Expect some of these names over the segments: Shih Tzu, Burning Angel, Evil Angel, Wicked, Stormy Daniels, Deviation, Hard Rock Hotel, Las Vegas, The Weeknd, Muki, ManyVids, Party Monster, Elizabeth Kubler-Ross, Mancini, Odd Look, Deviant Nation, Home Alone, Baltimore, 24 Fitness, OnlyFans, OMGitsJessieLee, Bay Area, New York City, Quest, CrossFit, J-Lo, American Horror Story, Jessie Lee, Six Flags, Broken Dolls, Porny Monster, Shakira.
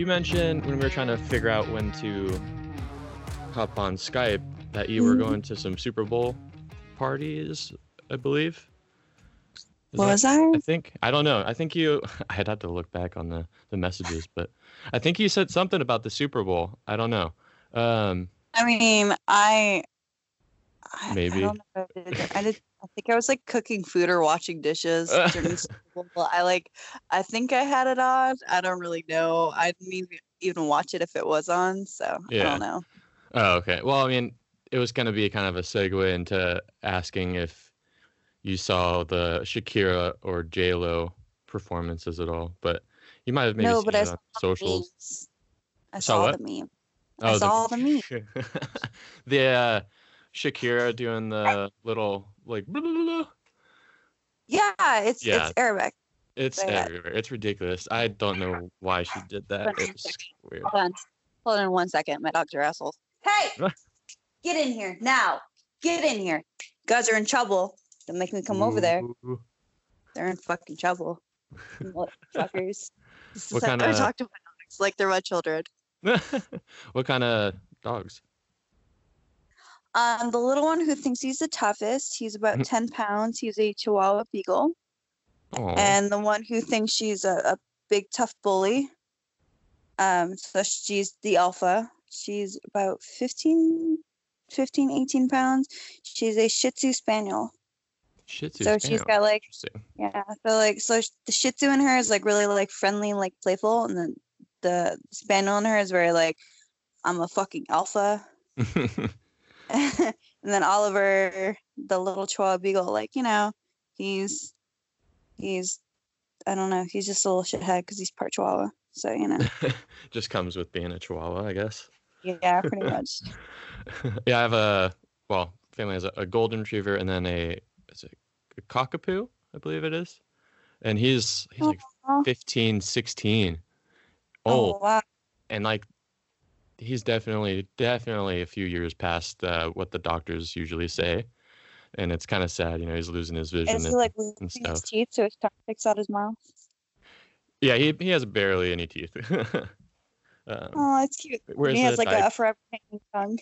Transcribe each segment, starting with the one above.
you mentioned when we were trying to figure out when to hop on Skype that you were going to some Super Bowl parties, I believe. Was I? I think, I don't know. I think you, I'd have to look back on the messages, but I think you said something about the Super Bowl. I don't know. I mean, I don't know if I did. I think I was like cooking food or washing dishes during the Super Bowl. I think I had it on. I don't really know. I didn't even watch it if it was on, so yeah. I don't know. Oh, okay. Well, I mean, it was going to be kind of a segue into asking if you saw the Shakira or J-Lo performances at all, but you might have maybe seen it on socials. I saw the meme. I saw the meme. The Shakira doing the little like blah, blah, blah. It's Arabic. It's everywhere. It's ridiculous. I don't know why she did that. It's weird. Hold on 1 second. My dog's assholes. Hey, get in here now. Get in here. You guys are in trouble. Don't make me come over there. They're in fucking trouble. Fuckers. I talk to my dogs like they're my children. What kind of dogs? The little one who thinks he's the toughest, he's about 10 pounds. He's a Chihuahua Beagle. Aww. And the one who thinks she's a big, tough bully. So she's the alpha. She's about 18 pounds. She's a Shih Tzu Spaniel. Shih Tzu Spaniel. She's got like, yeah. So the Shih Tzu in her is like really like friendly, like playful. And then the Spaniel in her is very like, I'm a fucking alpha. And then Oliver, the little Chihuahua Beagle, like, you know, he's I don't know, he's just a little shithead because he's part Chihuahua, so you know. Just comes with being a Chihuahua, I guess. Yeah, pretty much. Yeah, I have family has a golden retriever and then a cockapoo, I believe it is, and he's like 15, 16. Oh, wow. And like, he's definitely a few years past what the doctors usually say, and it's kind of sad. You know, he's losing his vision. Is he like losing his teeth, so his tongue sticks out his mouth? Yeah, he has barely any teeth. Oh, that's cute. He has like a forever hanging tongue.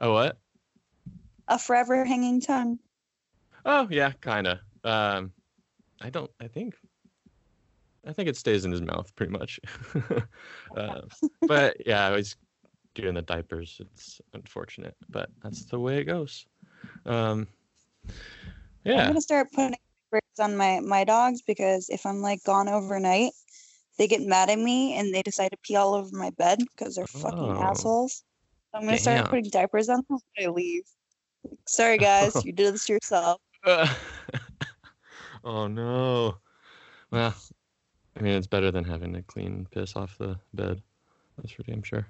Oh, what? A forever hanging tongue. Oh yeah, kind of. I think it stays in his mouth pretty much. But yeah, he's doing the diapers. It's unfortunate, but that's the way it goes. Yeah, I'm gonna start putting diapers on my dogs, because if I'm like gone overnight, they get mad at me and they decide to pee all over my bed because they're fucking assholes. So I'm gonna start putting diapers on them when I leave. Like, sorry guys, you did this to yourself. Oh no. Well, I mean, it's better than having to clean piss off the bed. That's for damn sure.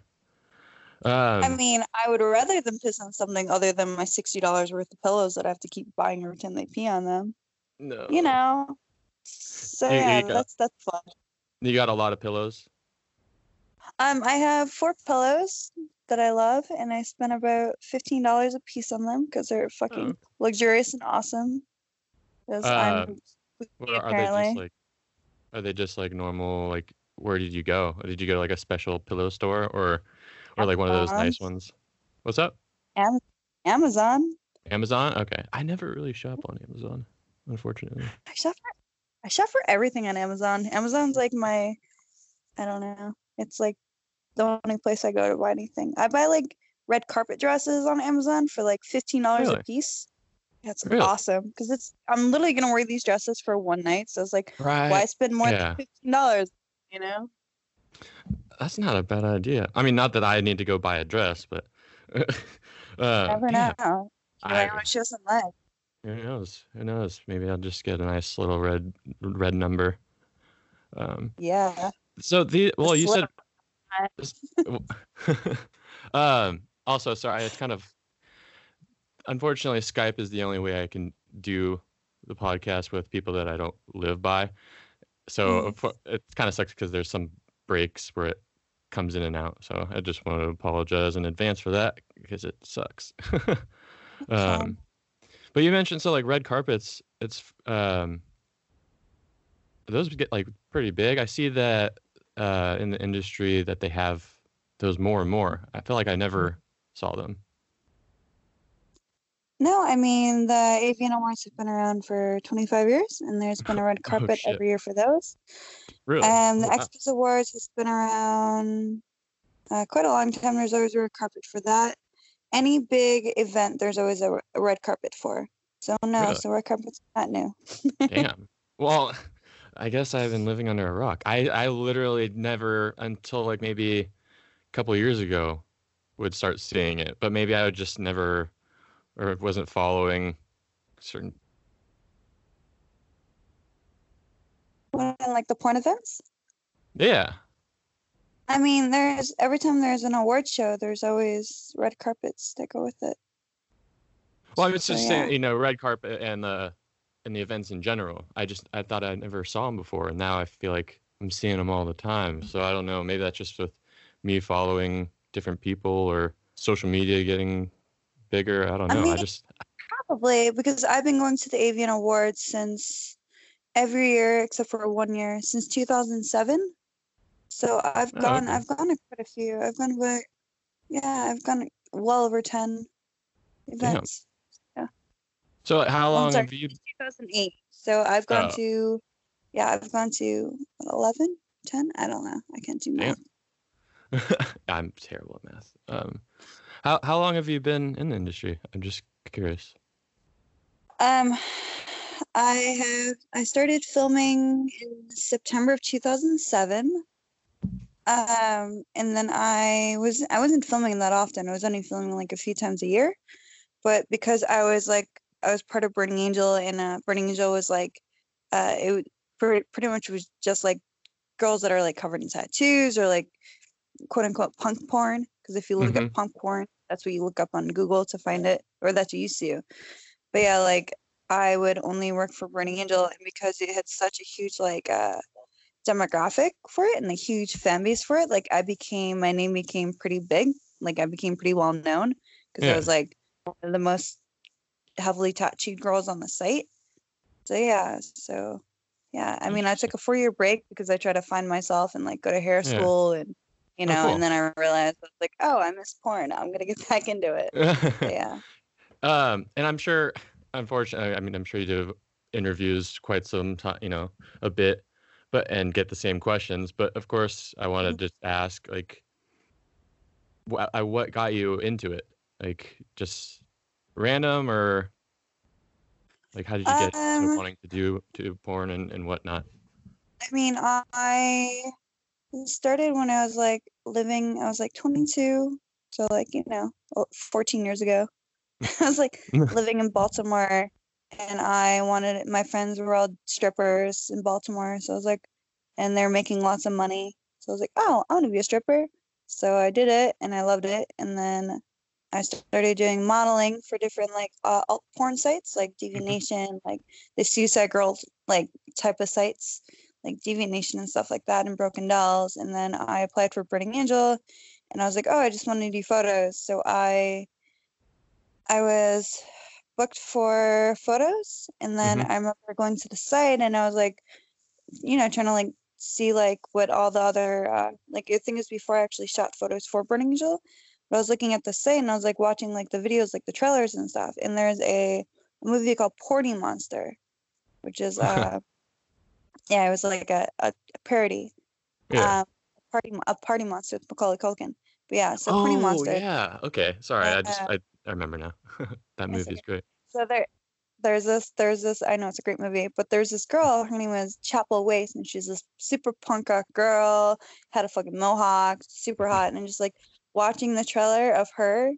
I mean, I would rather them piss on something other than my $60 worth of pillows that I have to keep buying every time they pee on them. No. You know? So, yeah, that's fun. You got a lot of pillows? I have 4 pillows that I love, and I spent about $15 a piece on them because they're fucking luxurious and awesome. Are they just like normal? Like, where did you go? Did you go to like a special pillow store or like one of those nice ones? What's up? Amazon. Amazon. Okay, I never really shop on Amazon, unfortunately. I shop for everything on Amazon. Amazon's like I don't know. It's like the only place I go to buy anything. I buy like red carpet dresses on Amazon for like $15 a piece. That's awesome, because I'm literally gonna wear these dresses for one night, so it's like, why spend more than $15? You know, that's not a bad idea. I mean, not that I need to go buy a dress, but never know. I know she doesn't like. Who knows? Who knows? Maybe I'll just get a nice little red number. Yeah. So you said. Also, sorry, it's kind of. Unfortunately, Skype is the only way I can do the podcast with people that I don't live by. So it kind of sucks because there's some breaks where it comes in and out. So I just want to apologize in advance for that because it sucks. But you mentioned, so like red carpets, it's those get like pretty big. I see that in the industry that they have those more and more. I feel like I never saw them. No, I mean, the AVN Awards have been around for 25 years, and there's been a red carpet every year for those. Really? And the XBIZ Awards has been around quite a long time. There's always a red carpet for that. Any big event, there's always a red carpet for. So, no, really? So red carpet's not new. Damn. Well, I guess I've been living under a rock. I literally never, until like maybe a couple of years ago, would start seeing it. But maybe I would just never... or it wasn't following certain... Like the porn events? Yeah. I mean, there's every time there's an award show, there's always red carpets that go with it. Well, I was just saying, you know, red carpet and the events in general. I thought I never saw them before, and now I feel like I'm seeing them all the time. So I don't know, maybe that's just with me following different people or social media getting... bigger, I don't know. I mean, probably because I've been going to the AVN Awards since every year except for 1 year since 2007. So I've gone to quite a few. I've gone well over 10 events. Damn. Yeah. So how long have you? 2008. So I've gone to 11, 10. I don't know. I can't do math. I'm terrible at math. How long have you been in the industry? I'm just curious. I started filming in September of 2007. And then I wasn't filming that often. I was only filming like a few times a year, but because I was part of Burning Angel, and Burning Angel was like, it pretty much was just like girls that are like covered in tattoos or like quote unquote punk porn. Because if you look up punk porn, that's what you look up on Google to find it, or that's what you used to. But yeah, like I would only work for Burning Angel, and because it had such a huge like demographic for it and a huge fan base for it, like my name became pretty big. Like I became pretty well known because I was like one of the most heavily tattooed girls on the site. So yeah. I mean, I took a 4-year break because I tried to find myself and like go to hair school and. You know, And then I realized, I was like, oh, I miss porn. I'm going to get back into it. Yeah. And I'm sure, unfortunately, I mean, I'm sure you do interviews quite some time, you know, a bit, but, and get the same questions. But of course, I want to just ask, like, what got you into it? Like, just random, or like, how did you get to wanting to do porn and whatnot? I mean, It started when I was like 22, so like, you know, 14 years ago. I was like living in Baltimore, and my friends were all strippers in Baltimore, so I was like, and they're making lots of money, so I was like, oh, I want to be a stripper. So I did it, and I loved it, and then I started doing modeling for different like alt porn sites, like Deviation, like the Suicide Girls like type of sites, like Deviant Nation and stuff like that, and Broken Dolls. And then I applied for Burning Angel, and I was like, oh, I just want to do photos. So I was booked for photos, and then I remember going to the site, and I was like, you know, trying to like see like what all the other like the thing is before I actually shot photos for Burning Angel, but I was looking at the site, and I was like watching like the videos, like the trailers and stuff, and there's a movie called Porny Monster, which is it was like a parody, a Party Monster with Macaulay Culkin. But yeah, so Porny Monster. Oh yeah, okay. Sorry, I remember now. That movie is great. So there's this. I know it's a great movie, but there's this girl. Her name was Chapel Waste, and she's this super punk rock girl. Had a fucking mohawk, super hot, and just like watching the trailer of her,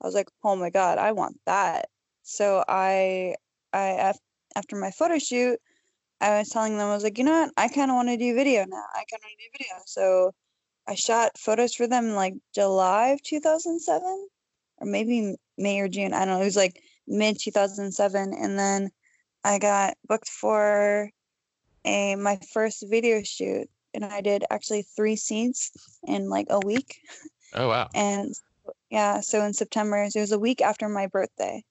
I was like, oh my god, I want that. So I after my photo shoot, I was telling them, I was like, you know what? I kind of want to do video now. So I shot photos for them like July of 2007, or maybe May or June. I don't know. It was like mid 2007. And then I got booked for my first video shoot. And I did actually 3 scenes in like a week. Oh, wow. And yeah, so in September, so it was a week after my birthday.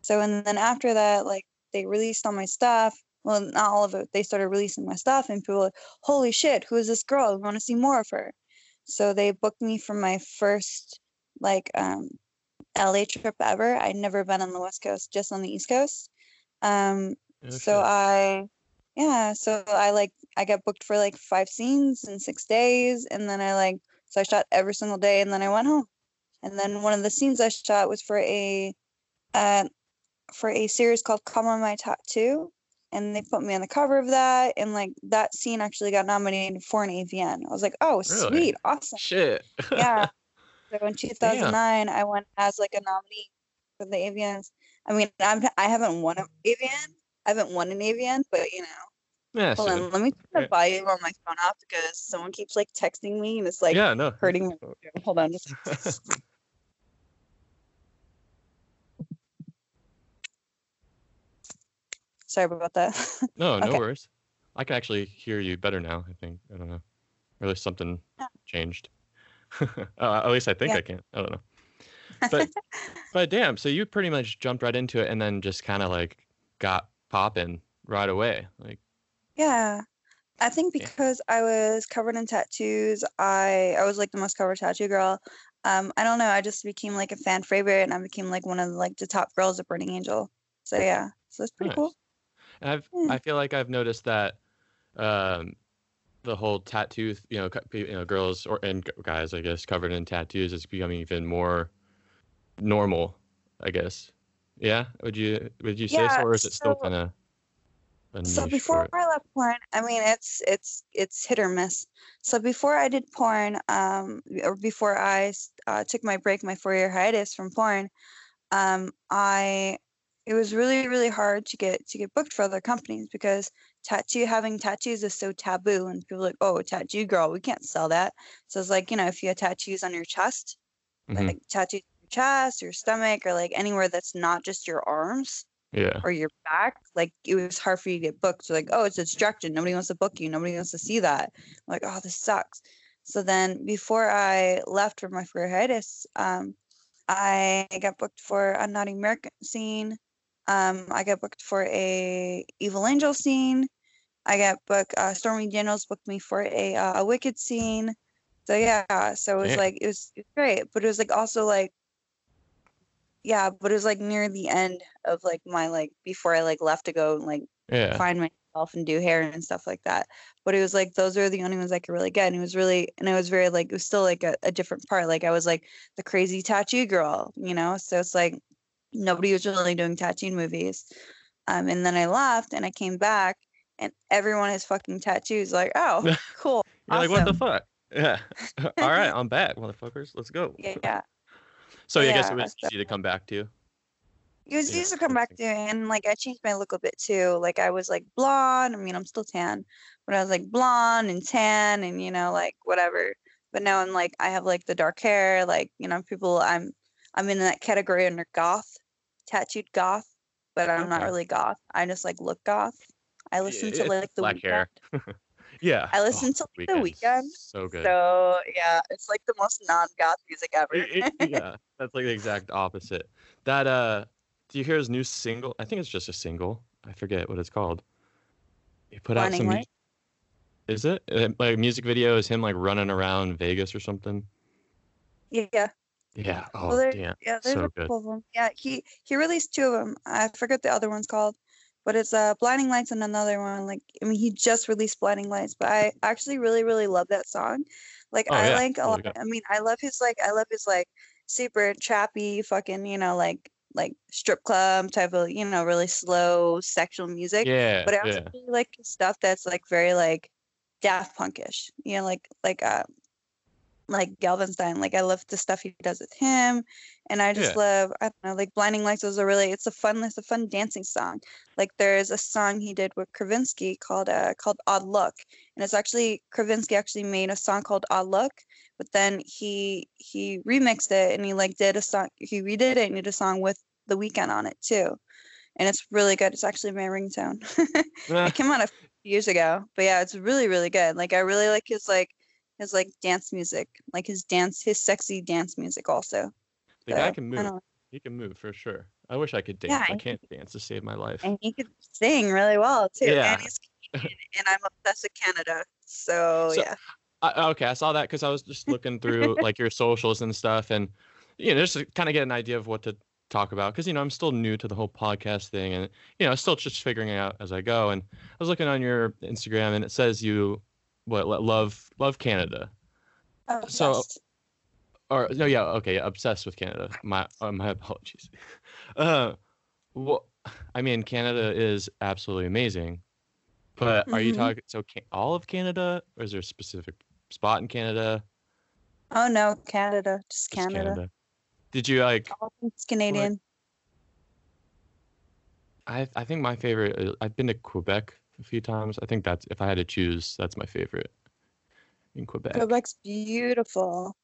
So, and then after that, like they released all my stuff. well, not all of it, they started releasing my stuff and people were like, holy shit, who is this girl? We want to see more of her. So they booked me for my first like LA trip ever. I'd never been on the West Coast, just on the East Coast. So I got booked for like 5 scenes in 6 days. And then I shot every single day and then I went home. And then one of the scenes I shot was for a series called Come On My Tattoo. And they put me on the cover of that. And like that scene actually got nominated for an AVN. I was like, oh, really? Sweet. Awesome. Shit. Yeah. So in 2009, I went as like a nominee for the AVNs. I mean, I haven't won an AVN, but you know. Yeah, hold on, let me turn the volume on my phone off because someone keeps like texting me and it's like hurting me. Hold on just a second. Sorry about that. No worries. I can actually hear you better now, I think. I don't know. Or at least something changed. At least I think I can. I don't know. But damn, so you pretty much jumped right into it and then just kind of like got popping right away. Like, yeah, I think because I was covered in tattoos, I was like the most covered tattoo girl. I don't know, I just became like a fan favorite, and I became like one of like the top girls at Burning Angel. So yeah, so it's pretty cool. And I feel like I've noticed that the whole tattoo, girls and guys, I guess, covered in tattoos is becoming even more normal, I guess. Yeah, would you say so, or is it still kind of? So before I left porn, I mean, it's hit or miss. So before I did porn, or before I took my break, my 4-year hiatus from porn, it was really, really hard to get booked for other companies because having tattoos is so taboo, and people are like, oh, tattoo girl, we can't sell that. So it's like, you know, if you had tattoos on your chest, mm-hmm. like tattoos on your chest, your stomach, or like anywhere that's not just your arms. Yeah. Or your back, like it was hard for you to get booked. So like, oh, it's a distraction. Nobody wants to book you. Nobody wants to see that. I'm like, oh, this sucks. So then before I left for my 4-year hiatus, I got booked for a Naughty American scene. I got booked for a Evil Angel scene. I got booked, Stormy Daniels booked me for a Wicked scene. So yeah, so it was like, it was great. But it was like also like, yeah, but it was like near the end of like my like before I like left to go and like find myself and do hair and stuff like that. But it was like those are the only ones I could really get, and it was really, and I was very like, it was still like a different part. Like I was like the crazy tattoo girl, you know. So it's like nobody was really doing tattoo movies. And then I left and I came back and everyone has fucking tattoos. Like, oh, cool. You're awesome. Like, what the fuck? Yeah. All right, I'm back, motherfuckers. Let's go. Yeah. So I guess it was easy to come back to. It was easy to come back to, and like I changed my look a bit too. Like I was like blonde. I mean, I'm still tan, but I was like blonde and tan, and you know, like whatever. But now I'm like I have like the dark hair, like you know, people. I'm in that category under goth, tattooed goth, but I'm not really goth. I just like look goth. I listen to like the black hair. Yeah, I listened to like, The Weeknd. So good. So yeah, it's like the most non-goth music ever. Yeah, that's like the exact opposite. That do you hear his new single? I think it's just a single. I forget what it's called. He put out some. Right? Is it like music video? Is him like running around Vegas or something? Yeah. Yeah. Oh well, damn. Yeah, there's a couple of them. Yeah, he released 2 of them. I forget the other one's called. But it's Blinding Lights and another one. Like, I mean, he just released Blinding Lights, but I actually really, really love that song. Like, I like a lot. I mean, I love his super trappy fucking, you know, like strip club type of, you know, really slow sexual music. Yeah. But I also really like stuff that's like very like Daft Punkish, you know, like Galvanstein. Like I love the stuff he does with him, and I just love, I don't know, like Blinding Lights was a really, it's a fun dancing song. Like there's a song he did with Kravinsky called Odd Look, and it's actually Kravinsky actually made a song called Odd Look, but then he remixed it and he like did a song, he redid it and did a song with The Weeknd on it too, and it's really good. It's actually my ringtone. It came out a few years ago, but yeah, it's really, really good. Like I really like his dance music, like his sexy dance music also. The guy can move. He can move for sure. I wish I could dance. Yeah, I can't dance to save my life. And he could sing really well too. Yeah. And he's Canadian, and I'm obsessed with Canada. So yeah. Okay, I saw that because I was just looking through like your socials and stuff, and you know, just to kind of get an idea of what to talk about, because you know, I'm still new to the whole podcast thing, and you know, I'm still just figuring it out as I go. And I was looking on your Instagram, and it says you love Canada. Obsessed. So, or no, yeah, okay, obsessed with Canada. My apologies. Well, I mean, Canada is absolutely amazing. But are you talking all of Canada, or is there a specific spot in Canada? Oh no, Canada, just Canada. Did you like? All things Canadian. I think my favorite. I've been to Quebec a few times. I think that's, if I had to choose, that's my favorite. In Quebec. Quebec's beautiful.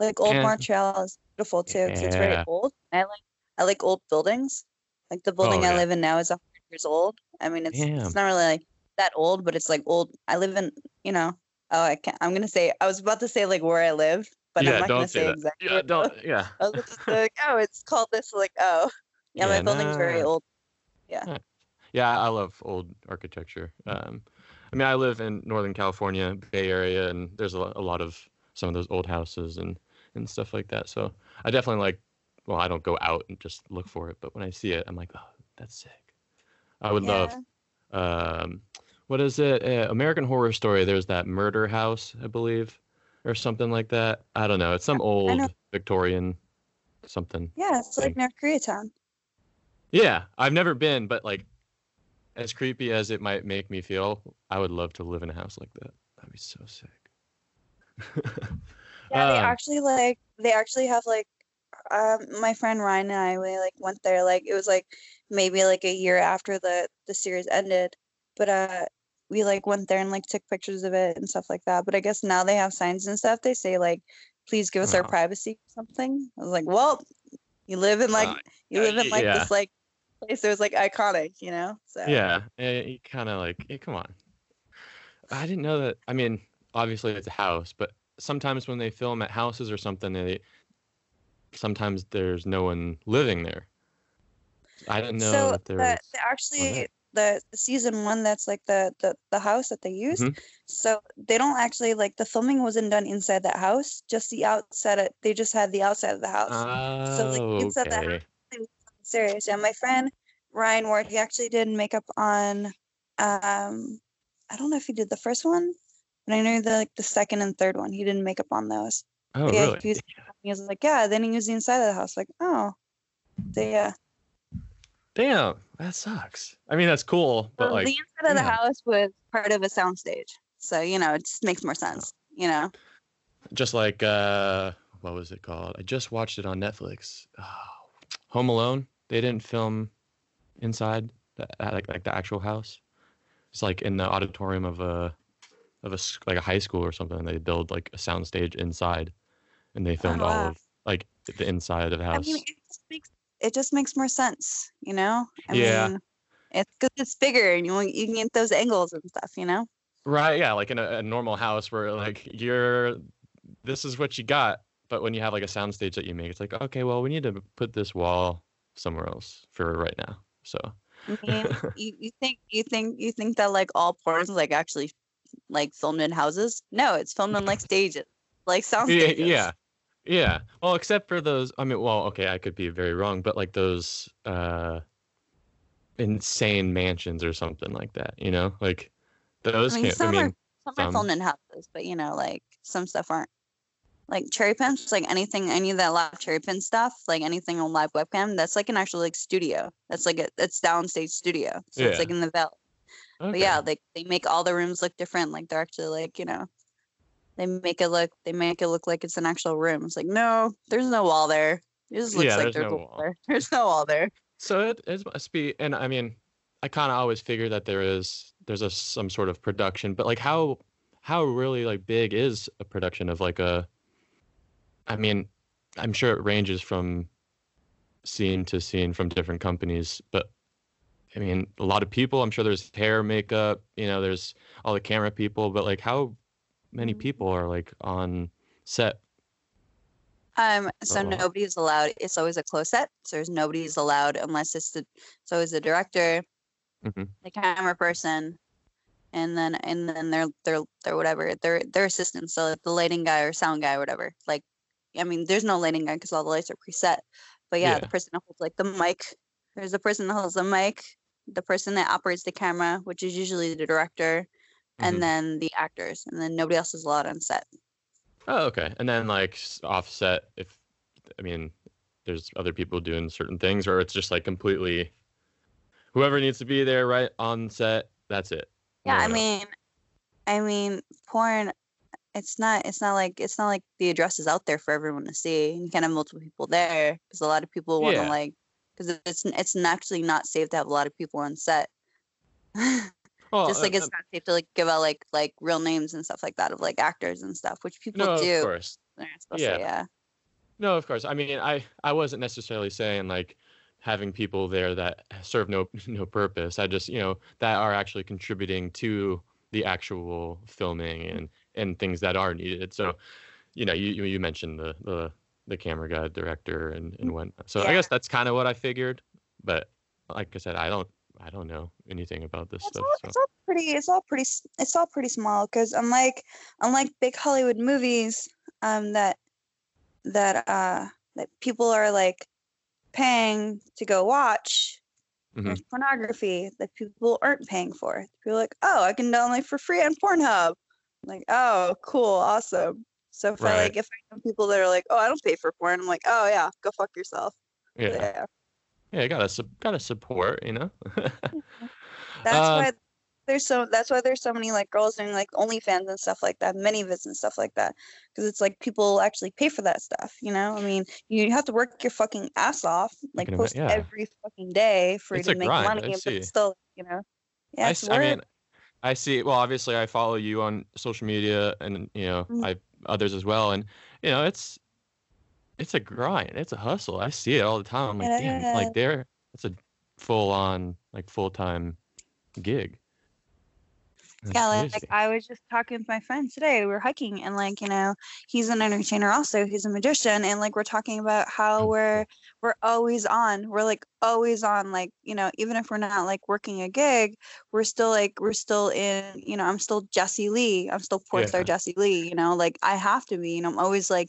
Like old Montreal is beautiful too, because it's very old. I like old buildings. Like the building I live in now is 100 years old. I mean, it's not really like that old, but it's like old. I live in, you know. Oh, I can't. I'm gonna say. I was about to say like where I live, but I'm not gonna say exactly. Yeah, don't. Yeah. I was just like, oh, it's called this. Like, oh, yeah, my building's very old. Yeah. Yeah, I love old architecture. I mean, I live in Northern California, Bay Area, and there's a lot of some of those old houses and stuff like that. So I definitely like. Well, I don't go out and just look for it, but when I see it, I'm like, oh, that's sick. I would love. What is it? American Horror Story. There's that murder house, I believe, or something like that. I don't know. It's some old Victorian something. Yeah, it's like near Koreatown. Yeah, I've never been, but like, as creepy as it might make me feel, I would love to live in a house like that. That'd be so sick. Yeah, they actually have like, my friend Ryan and I, we like went there. Like it was like maybe like a year after the series ended. But we like went there and like took pictures of it and stuff like that. But I guess now they have signs and stuff. They say like, "Please give us our privacy" or something. I was like, "Well, you live in like this like place that was like iconic, you know?" So yeah, it kind of like, hey, come on. I didn't know that. I mean, obviously it's a house, but sometimes when they film at houses or something, sometimes there's no one living there. I didn't know that there was. Actually. The season one, that's like the house that they used. Mm-hmm. So they don't actually like, the filming wasn't done inside that house, just the outside. They just had the outside of the house. Oh, so like inside that house, it was serious. And my friend Ryan Ward, he actually did makeup on, I don't know if he did the first one, but I know the second and third one, he didn't makeup on those. Oh, yeah, really? He was like, yeah. Then he used the inside of the house. Like, oh, so, yeah. Damn, that sucks. I mean, that's cool, but like the inside of the house was part of a soundstage, so you know, it just makes more sense. You know, just like what was it called? I just watched it on Netflix. Oh, Home Alone. They didn't film inside like the actual house. It's like in the auditorium of a like a high school or something. And they build like a soundstage inside, and they filmed all of like the inside of the house. I mean, it just makes more sense, you know? I mean, it's because it's bigger and you can get those angles and stuff, you know? Right, yeah, like in a normal house where, like, this is what you got, but when you have, like, a soundstage that you make, it's like, okay, well, we need to put this wall somewhere else for right now, so. I mean, you think that, like, all porn is, like, actually, like, filmed in houses? No, it's filmed on, like, stages, like, soundstages. Yeah. Well, except for those. I mean, well, okay, I could be very wrong, but like those insane mansions or something like that, you know, like those. I mean, some are filmed in houses, but you know, like some stuff aren't. Like Cherry Pins, like any of that live Cherry Pin stuff, like anything on live webcam, that's like an actual like studio. That's like it's downstage studio. So it's like in the valley. Okay. But yeah, like they make all the rooms look different. Like they're actually like, you know. They make it look like it's an actual room. It's like, no, there's no wall there. It just looks like there's no wall there. There's no wall there. So it must be, and I mean, I kind of always figure that there's some sort of production, but like how really like big is a production of like a? I mean, I'm sure it ranges from scene to scene from different companies, but I mean, a lot of people. I'm sure there's hair, makeup, you know, there's all the camera people, but like how many people are like on set So nobody's allowed. It's always a close set. So there's nobody's allowed unless it's always the director, mm-hmm. the camera person, and then their whatever their assistants, so like the lighting guy or sound guy or whatever. Like, I mean, there's no lighting guy because all the lights are preset. But yeah, the person that holds like the mic. There's the person that holds the mic, the person that operates the camera, which is usually the director, mm-hmm. and then the actors, and then nobody else is allowed on set. Oh, okay. And then like offset, if I mean, there's other people doing certain things, or it's just like completely whoever needs to be there right on set. That's it. Yeah, I mean, porn. It's not like the address is out there for everyone to see. You can't have multiple people there because a lot of people want to because it's naturally not safe to have a lot of people on set. It's not safe to like give out like real names and stuff like that of like actors and stuff, which people do. No, of course. No, of course. I mean, I wasn't necessarily saying like having people there that serve no purpose. I just, that are actually contributing to the actual filming and things that are needed. So, you mentioned the camera guy, director, and whatnot. So I guess that's kind of what I figured. But like I said, I don't know anything about this stuff. It's all pretty small because unlike big Hollywood movies, that people are like paying to go watch. Mm-hmm. There's pornography that people aren't paying for. People are like, oh, I can download for free on Pornhub. I'm like, oh, cool, awesome. So if I know people that are like, oh, I don't pay for porn, I'm like, oh yeah, go fuck yourself. Yeah. So, yeah, you gotta support, That's why there's so many like girls doing like OnlyFans and stuff like that, minivids and stuff like that, because it's like people actually pay for that stuff, I mean, you have to work your fucking ass off, like post every fucking day for you to make money, but it's still, yeah. I see. Well, obviously, I follow you on social media, and mm-hmm. Others as well, and it's a grind. It's a hustle. I see it all the time. I'm like, damn, like it's a full-on, like full-time gig. That's crazy. Like I was just talking with my friend today. We were hiking, and like he's an entertainer also. He's a magician, and like we're talking about how we're always on. We're like always on. Like even if we're not like working a gig, we're still in. I'm still Jessie Lee. I'm still porn star Jessie Lee. Like I have to be. And I'm always like.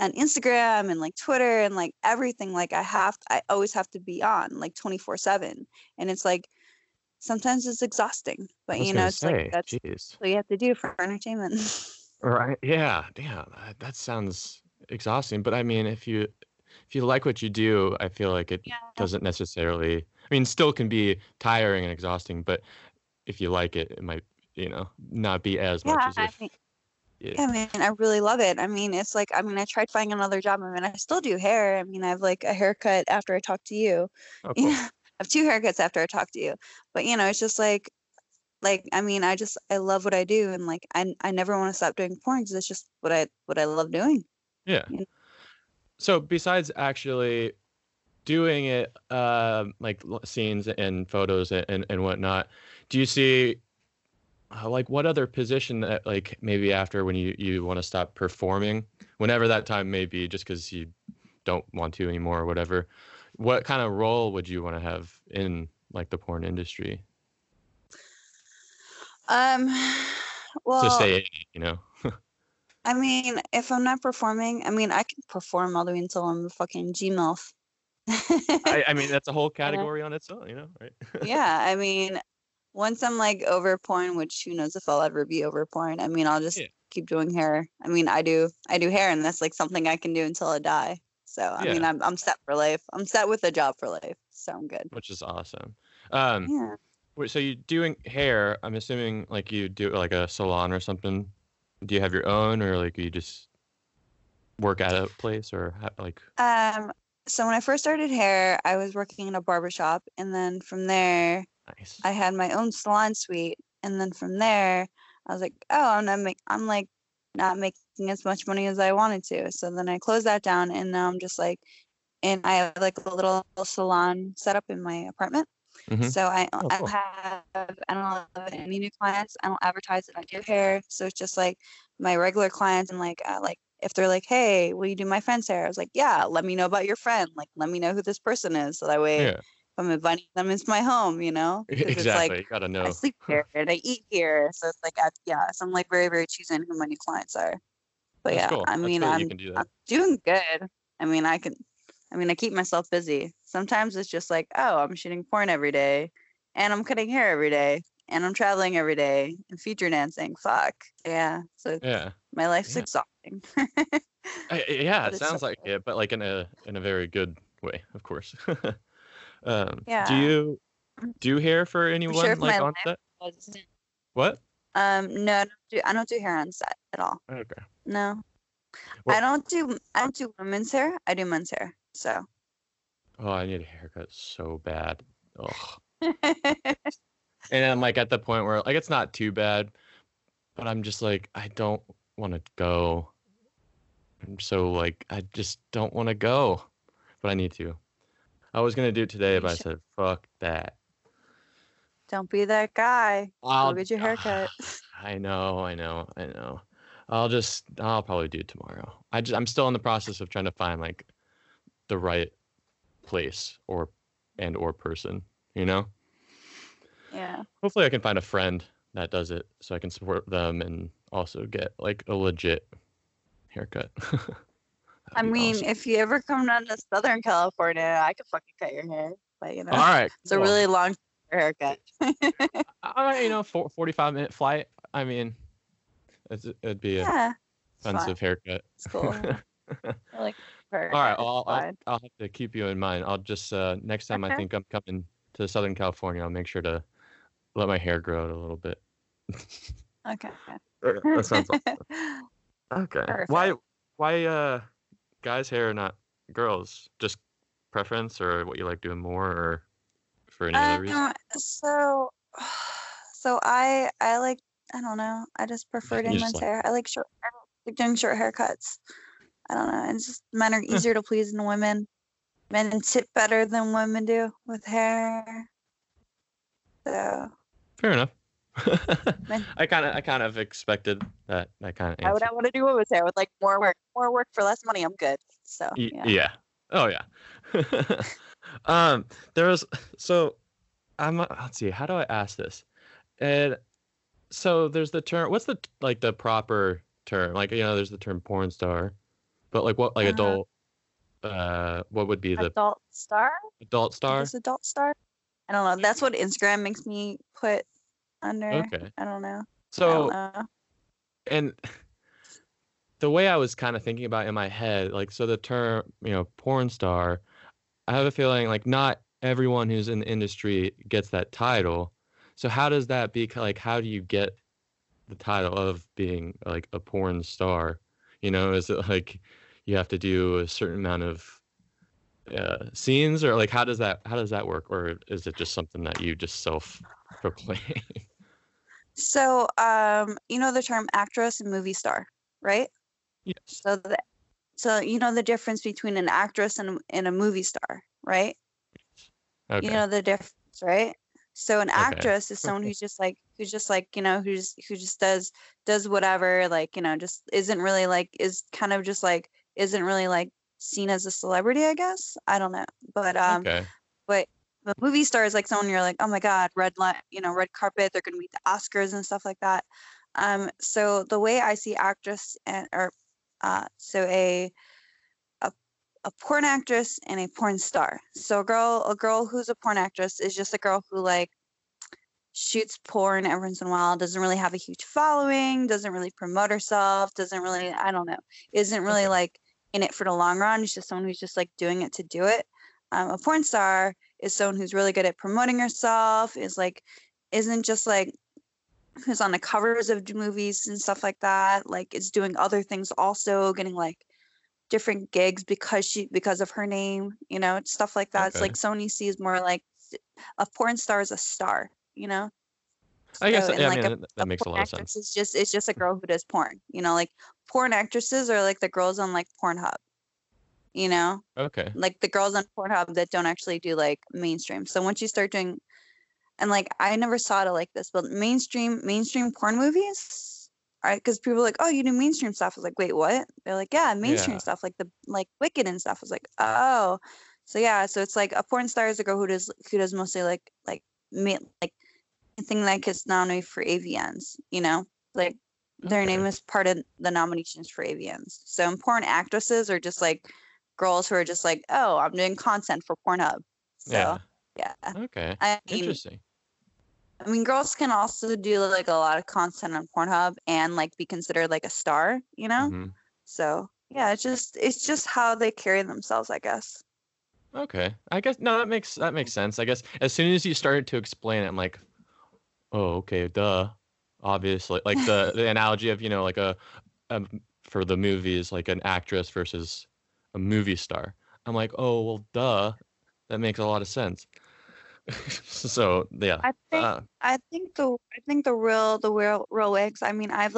And Instagram and like Twitter and like everything, like I always have to be on like 24/7, and it's like sometimes it's exhausting, but it's like that's what you have to do for entertainment. Right? Yeah. Damn, that sounds exhausting. But I mean, if you like what you do, I feel like it doesn't necessarily. I mean, still can be tiring and exhausting, but if you like it, it might not be as much as if. Yeah, man, I really love it. I mean, it's like, I tried finding another job. I mean, I still do hair. I mean, I have like a haircut after I talk to you. Oh, cool. I have two haircuts after I talk to you. But, it's just like, I mean, I love what I do. And like, I never want to stop doing porn because it's just what I love doing. Yeah. So besides actually doing it, like scenes and photos and whatnot, do you see... like what other position that like maybe after when you want to stop performing, whenever that time may be, just because you don't want to anymore or whatever, what kind of role would you want to have in like the porn industry? Well, to say it, I mean, if I'm not performing, I mean, I can perform all the way until I'm a fucking G-MILF. I mean, that's a whole category on its own, right? Yeah, I mean. Once I'm like over porn, which who knows if I'll ever be over porn. I mean, I'll just keep doing hair. I mean, I do hair, and that's like something I can do until I die. So I mean, I'm set for life. I'm set with a job for life. So I'm good. Which is awesome. So you're doing hair. I'm assuming like you do like a salon or something. Do you have your own, or like you just work at a place, or like? So when I first started hair, I was working in a barbershop, and then from there. Nice. I had my own salon suite, and then from there, I was like, "Oh, I'm not making as much money as I wanted to." So then I closed that down, and now I'm just like, and I have like a little salon set up in my apartment. Mm-hmm. So I don't have any new clients. I don't advertise that I do hair, so it's just like my regular clients and like if they're like, hey, will you do my friend's hair? I was like, yeah, let me know about your friend. Like, let me know who this person is. So that way, yeah. I'm inviting them into my home, you know? Exactly. It's like, you gotta know. I sleep here and I eat here. So it's like, so I'm like very, very choosing who my new clients are. But that's cool. I mean, cool. I'm doing good. I mean, I keep myself busy. Sometimes it's just like, oh, I'm shooting porn every day and I'm cutting hair every day and I'm traveling every day and feature dancing. Fuck. Yeah. So yeah. My life's exhausting. It sounds like it, but like in a very good way, of course. Do you hair for anyone like on set? What? I don't do hair on set at all. Okay. No. Well, I don't do women's hair. I do men's hair. So. Oh, I need a haircut so bad. Ugh. And I'm like at the point where like it's not too bad, but I'm just like I don't want to go. I'm so like I just don't want to go, but I need to. I was gonna do it today, but I said fuck that. Don't be that guy. I'll get your haircut. I know. I'll probably do it tomorrow. I'm still in the process of trying to find like the right place or person, you know? Yeah. Hopefully I can find a friend that does it so I can support them and also get like a legit haircut. I mean, If you ever come down to Southern California, I could fucking cut your hair, but you know, all right, it's a really long haircut. You know, 45-minute flight. I mean, it'd be an expensive haircut. It's cool. I like her. All right, I'll have to keep you in mind. I'll just next time I think I'm coming to Southern California, I'll make sure to let my hair grow out a little bit. Okay. That sounds awesome. Okay. Perfect. Why guys' hair or not girls? Just preference or what you like doing more or for any other reason? So I like, I don't know. I just prefer doing men's hair. I like doing short haircuts. I don't know. It's just men are easier to please than women. Men sit better than women do with hair. So. Fair enough. I kind of expected that kind of answer. I want to do women's hair with like more work for less money. I'm good. So yeah. Oh yeah. Let's see. How do I ask this? And so there's the term. What's the proper term? Like you know, there's the term porn star, but like what like adult? What would be the adult star? Adult star. Is adult star? I don't know. That's what Instagram makes me put. Under okay. I don't know. So don't know. And the way I was kind of thinking about it in my head, like so the term, you know, porn star, I have a feeling like not everyone who's in the industry gets that title. So how does that be like how do you get the title of being like a porn star? You know, is it like you have to do a certain amount of scenes or like how does that work? Or is it just something that you just self-proclaim? So, you know the term actress and movie star, right? Yes. So you know the difference between an actress and a movie star, right? Okay. You know the difference, right? So an actress is someone who's just like, you know, who just does whatever, like, you know, just isn't really like, is kind of just like, isn't really like seen as a celebrity, I guess. I don't know. But, the movie star is like someone you're like, oh my God, red carpet. They're going to meet the Oscars and stuff like that. So the way I see actress a porn actress and a porn star. So a girl who's a porn actress is just a girl who like shoots porn every once in a while. Doesn't really have a huge following. Doesn't really promote herself. Doesn't really, I don't know. Isn't really like in it for the long run. It's just someone who's just like doing it to do it. A porn star is someone who's really good at promoting herself, isn't just like who's on the covers of movies and stuff like that, like is doing other things also, getting like different gigs because of her name, you know, stuff like that. Okay. It's like someone you see is more like a porn star is a star, you know? That makes a lot of sense. It's just a girl who does porn, you know, like porn actresses are like the girls on like Pornhub. You know, okay, like the girls on Pornhub that don't actually do like mainstream. So once you start doing, and like I never saw it like this, but mainstream porn movies because people were like, oh, you do mainstream stuff. I was like, wait, what? They're like, yeah, mainstream stuff, like the Wicked and stuff. I was like, oh. So yeah, so it's like a porn star is a girl who does mostly like anything that gets nominated for AVNs, you know, like their name is part of the nominations for AVNs. So porn actresses are just like girls who are just like, oh, I'm doing content for Pornhub. So, yeah. Okay. Interesting. I mean, girls can also do like a lot of content on Pornhub and like be considered like a star, you know? Mm-hmm. So yeah, it's just how they carry themselves, I guess. Okay. I guess no, that makes sense. I guess as soon as you started to explain it, I'm like, oh, okay, duh. Obviously. Like the analogy of, you know, like a for the movies, like an actress versus a movie star. I'm like, oh well, duh. That makes a lot of sense. So yeah, I think the real wigs. I mean, I've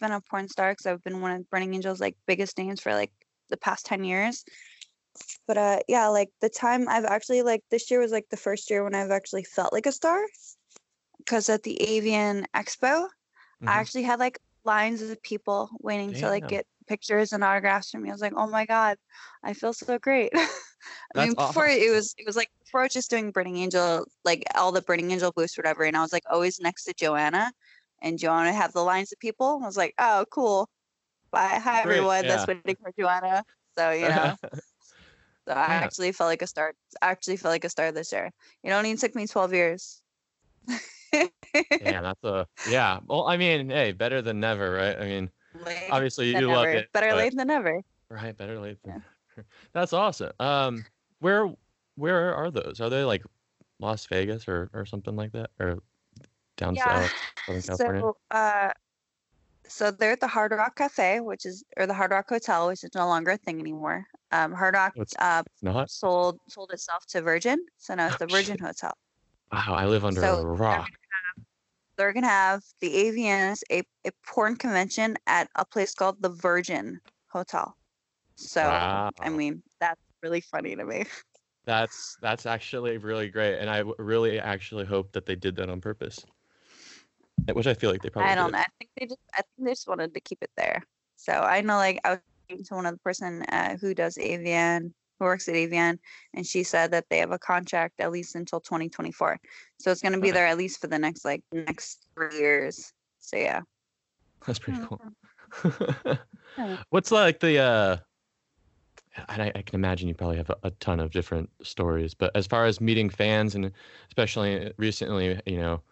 been a porn star because I've been one of Burning Angel's like biggest names for like the past 10 years. But yeah, like the time I've actually like this year was like the first year when I've actually felt like a star, because at the AVN Expo, I actually had like lines of people waiting to like get pictures and autographs from me. I was like, oh my god, I feel so great. I mean, before awesome. it was like before I was just doing Burning Angel, like all the Burning Angel booths, whatever, and I was like always next to Joanna, and Joanna had the lines of people. And I was like, oh cool, bye, hi everyone, that's waiting for Joanna. So you know, so I actually felt like a star. this year. You know, it only took me 12 years. Yeah, that's a yeah. Well, I mean, hey, better than never, right? I mean, obviously you love it. Better late than never. Right, better late than never. That's awesome. Where are those? Are they like Las Vegas or something like that, or down south, Southern California? So they're at the Hard Rock Cafe, which is or the Hard Rock Hotel, which is no longer a thing anymore. Hard Rock sold itself to Virgin, so now it's the Virgin Hotel. Wow, I live under a rock. They're gonna have the AVNs, a porn convention at a place called the Virgin Hotel. So wow. I mean, that's really funny to me. That's actually really great, and I really actually hope that they did that on purpose. Which I feel like they probably. I don't know. I think they just wanted to keep it there. So I know, like I was talking to one other person who does AVN, who works at AVN, and she said that they have a contract at least until 2024. So it's going to be there at least for the next 3 years. So yeah, that's pretty cool. What's like the? And I can imagine you probably have a ton of different stories, but as far as meeting fans and especially recently, you know,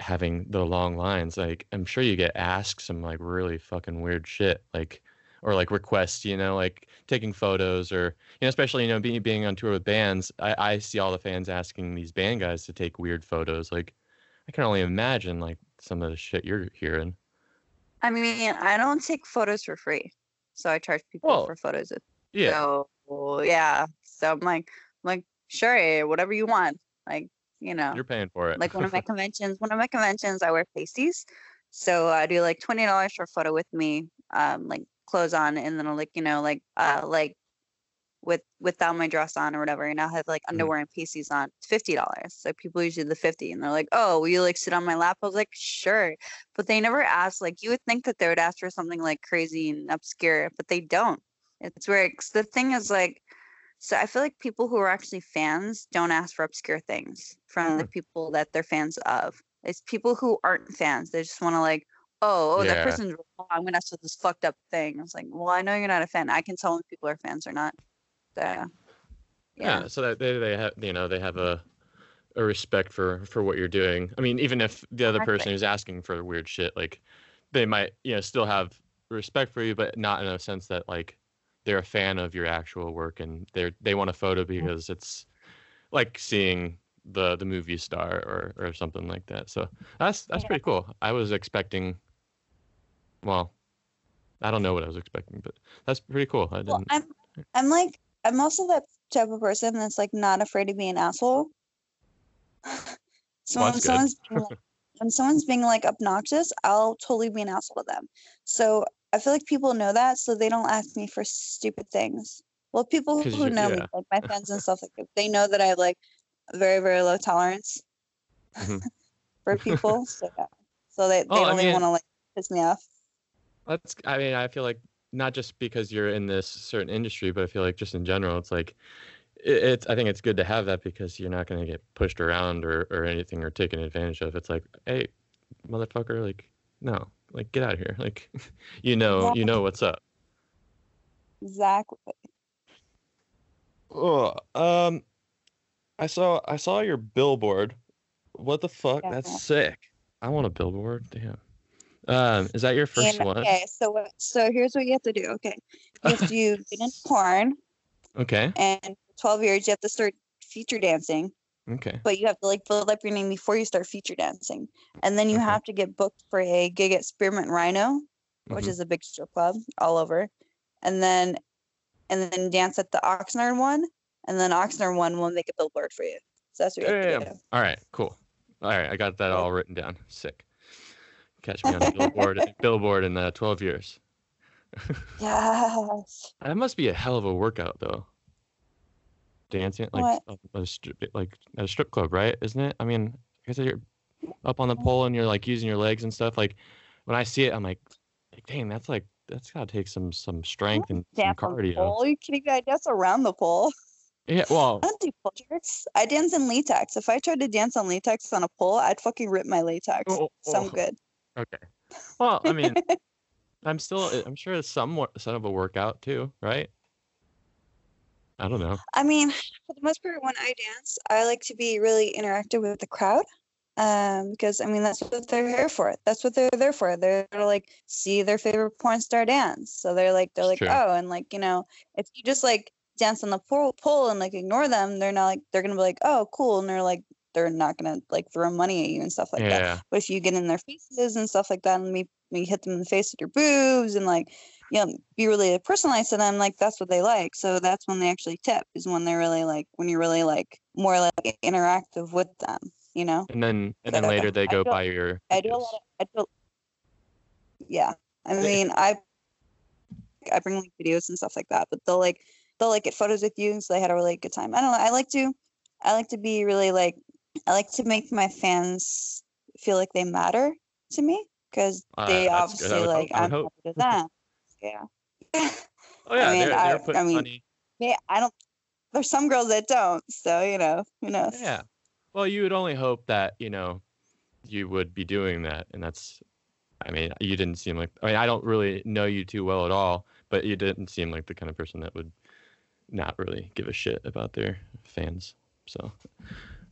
having the long lines, like I'm sure you get asked some like really fucking weird shit, like. Or like requests, you know, like taking photos or, you know, especially, you know, being on tour with bands. I see all the fans asking these band guys to take weird photos. Like, I can only imagine like some of the shit you're hearing. I mean, I don't take photos for free. So I charge people for photos. Yeah. So, yeah. So I'm like, sure, whatever you want. Like, you know. You're paying for it. Like one of my conventions, I wear pasties. So I do like $20 for a photo with me. Like, clothes on, and then I'll like, you know, like without my dress on or whatever, and I'll have like underwear and pasties on. $50. Like people usually do the $50, and they're like, oh, will you like sit on my lap? I was like, sure, but they never ask. Like you would think that they would ask for something like crazy and obscure, but they don't. It's weird. The thing is like, so I feel like people who are actually fans don't ask for obscure things from the people that they're fans of. It's people who aren't fans. They just want to like, that person's wrong. I'm gonna ask for this fucked up thing. I was like, well, I know you're not a fan. I can tell when people are fans or not. So, yeah. So that they have, you know, they have a respect for what you're doing. I mean, even if the other person who's asking for weird shit, like, they might, you know, still have respect for you, but not in a sense that like they're a fan of your actual work and they want a photo because it's like seeing the movie star or something like that. So that's pretty cool. I was expecting. Well, I don't know what I was expecting, but that's pretty cool. I didn't. Well, I'm also that type of person that's like not afraid to be an asshole. So when someone's being like obnoxious, I'll totally be an asshole to them. So I feel like people know that, so they don't ask me for stupid things. Well, people who know me, like my friends and stuff like that, they know that I have like very, very low tolerance for people. So they only want to like piss me off. That's, I mean, I feel like not just because you're in this certain industry, but I feel like just in general, it's like, it's, I think it's good to have that because you're not going to get pushed around or anything or taken advantage of. It's like, hey, motherfucker, like, no, like, get out of here. Like, exactly. You know what's up. Exactly. Oh, I saw your billboard. What the fuck? Yeah. That's sick. I want a billboard. Damn. Is that your first one? Okay, so here's what you have to do. Okay, you have to get into porn. Okay. And 12 years, you have to start feature dancing. Okay. But you have to like build up your name before you start feature dancing, and then you have to get booked for a gig at Spearmint Rhino, which is a big strip club all over, and then dance at the Oxnard one, and then Oxnard one will make a billboard for you. So that's what you have to do. All right, cool. All right, I got that all written down. Sick. Catch me on a billboard in 12 years. Yes. That must be a hell of a workout, though. Dancing, like at a strip club, right? Isn't it? I mean, I guess you're up on the pole and you're like using your legs and stuff. Like when I see it, I'm like, dang, that's gotta take some strength and some cardio. Are you kidding me? I dance around the pole. Yeah, well, I don't do pole jerks. I dance in latex. If I tried to dance on latex on a pole, I'd fucking rip my latex. So I'm good. Okay. Well, I mean, I'm sure it's somewhat of a workout too, right? I don't know. I mean, for the most part, when I dance, I like to be really interactive with the crowd, because, I mean, that's what they're here for. That's what they're there for. They're to, like, see their favorite porn star dance. So they're like, true. Oh, and, like, you know, if you just, like, dance on the pole and, like, ignore them, they're not, like, they're going to be like, oh, cool. And they're, like, they're not going to, like, throw money at you and stuff like that. But if you get in their faces and stuff like that and you hit them in the face with your boobs and, like, you know, be really personalized to them, like, that's what they like. So that's when they actually tip, is when they're really, like, when you're really, like, more, like, interactive with them, you know? And then later they go buy your... Yeah. I mean, I bring, like, videos and stuff like that, but they'll get photos with you, and so they had a really good time. I don't know. I like to be really, like... I like to make my fans feel like they matter to me, because they obviously, like, I'm happy to them. Yeah. Oh yeah, I mean, they're putting money. Yeah, I don't. There's some girls that don't, so you know, who knows? Yeah. Well, you would only hope that you would be doing that, and that's. I mean, you didn't seem like. I mean, I don't really know you too well at all, but you didn't seem like the kind of person that would not really give a shit about their fans. So,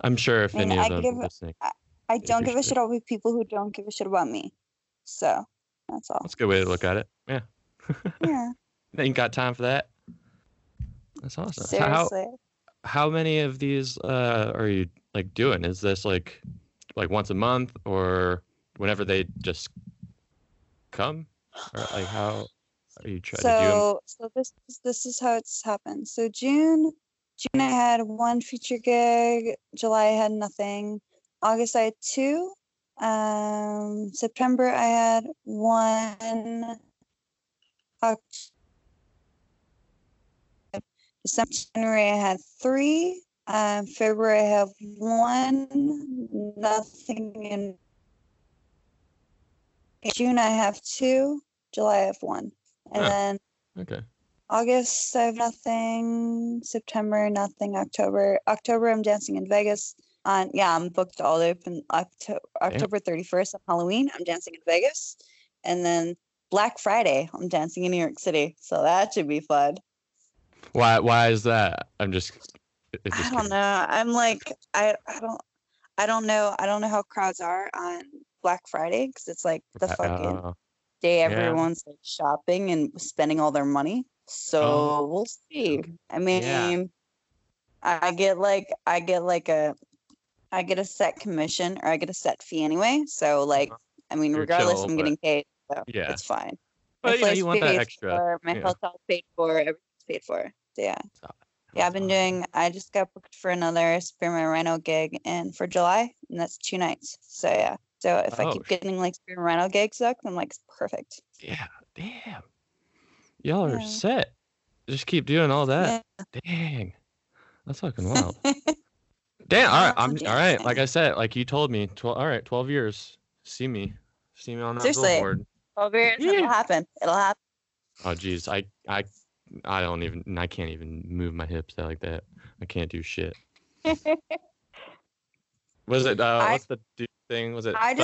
I'm sure if any of them listening, I don't give a shit about people who don't give a shit about me. So that's all. That's a good way to look at it. Yeah. Yeah. Ain't got time for that. That's awesome. Seriously. How many of these are you like doing? Is this like once a month or whenever they just come? Or like how are you trying to do them? So this is how it's happened. So June I had one feature gig, July I had nothing, August I had two, September I had one. December, January, I had three. February, I have one. Nothing in June, I have two. July, I have one. And then August, I have nothing. September, nothing. October, I'm dancing in Vegas. I'm booked all open. October 31st on Halloween, I'm dancing in Vegas. And then Black Friday, I'm dancing in New York City, so that should be fun. Why is that? I don't know. I'm like, I don't know. I don't know how crowds are on Black Friday, because it's like the fucking day everyone's like shopping and spending all their money. So we'll see. I mean, I get a set commission, or I get a set fee anyway. So like, I mean, regardless, I'm getting paid. So it's fine. But yeah, you want that extra. My hotel paid for, everything's paid for. So, yeah. Yeah, I've been doing, I just got booked for another Spearmint Rhino gig and for July, and that's 2 nights. So yeah. So if I keep getting like Spearmint Rhino gigs, I'm like, perfect. Yeah. Damn. Y'all are set. Just keep doing all that. Yeah. Dang. That's fucking wild. Damn. All right. All right. Like I said, like you told me, 12 years. See me on that billboard. It'll happen. It'll happen. Oh, geez. I don't even, I can't even move my hips like that. I can't do shit. Was it, what's the dude thing? Was it? I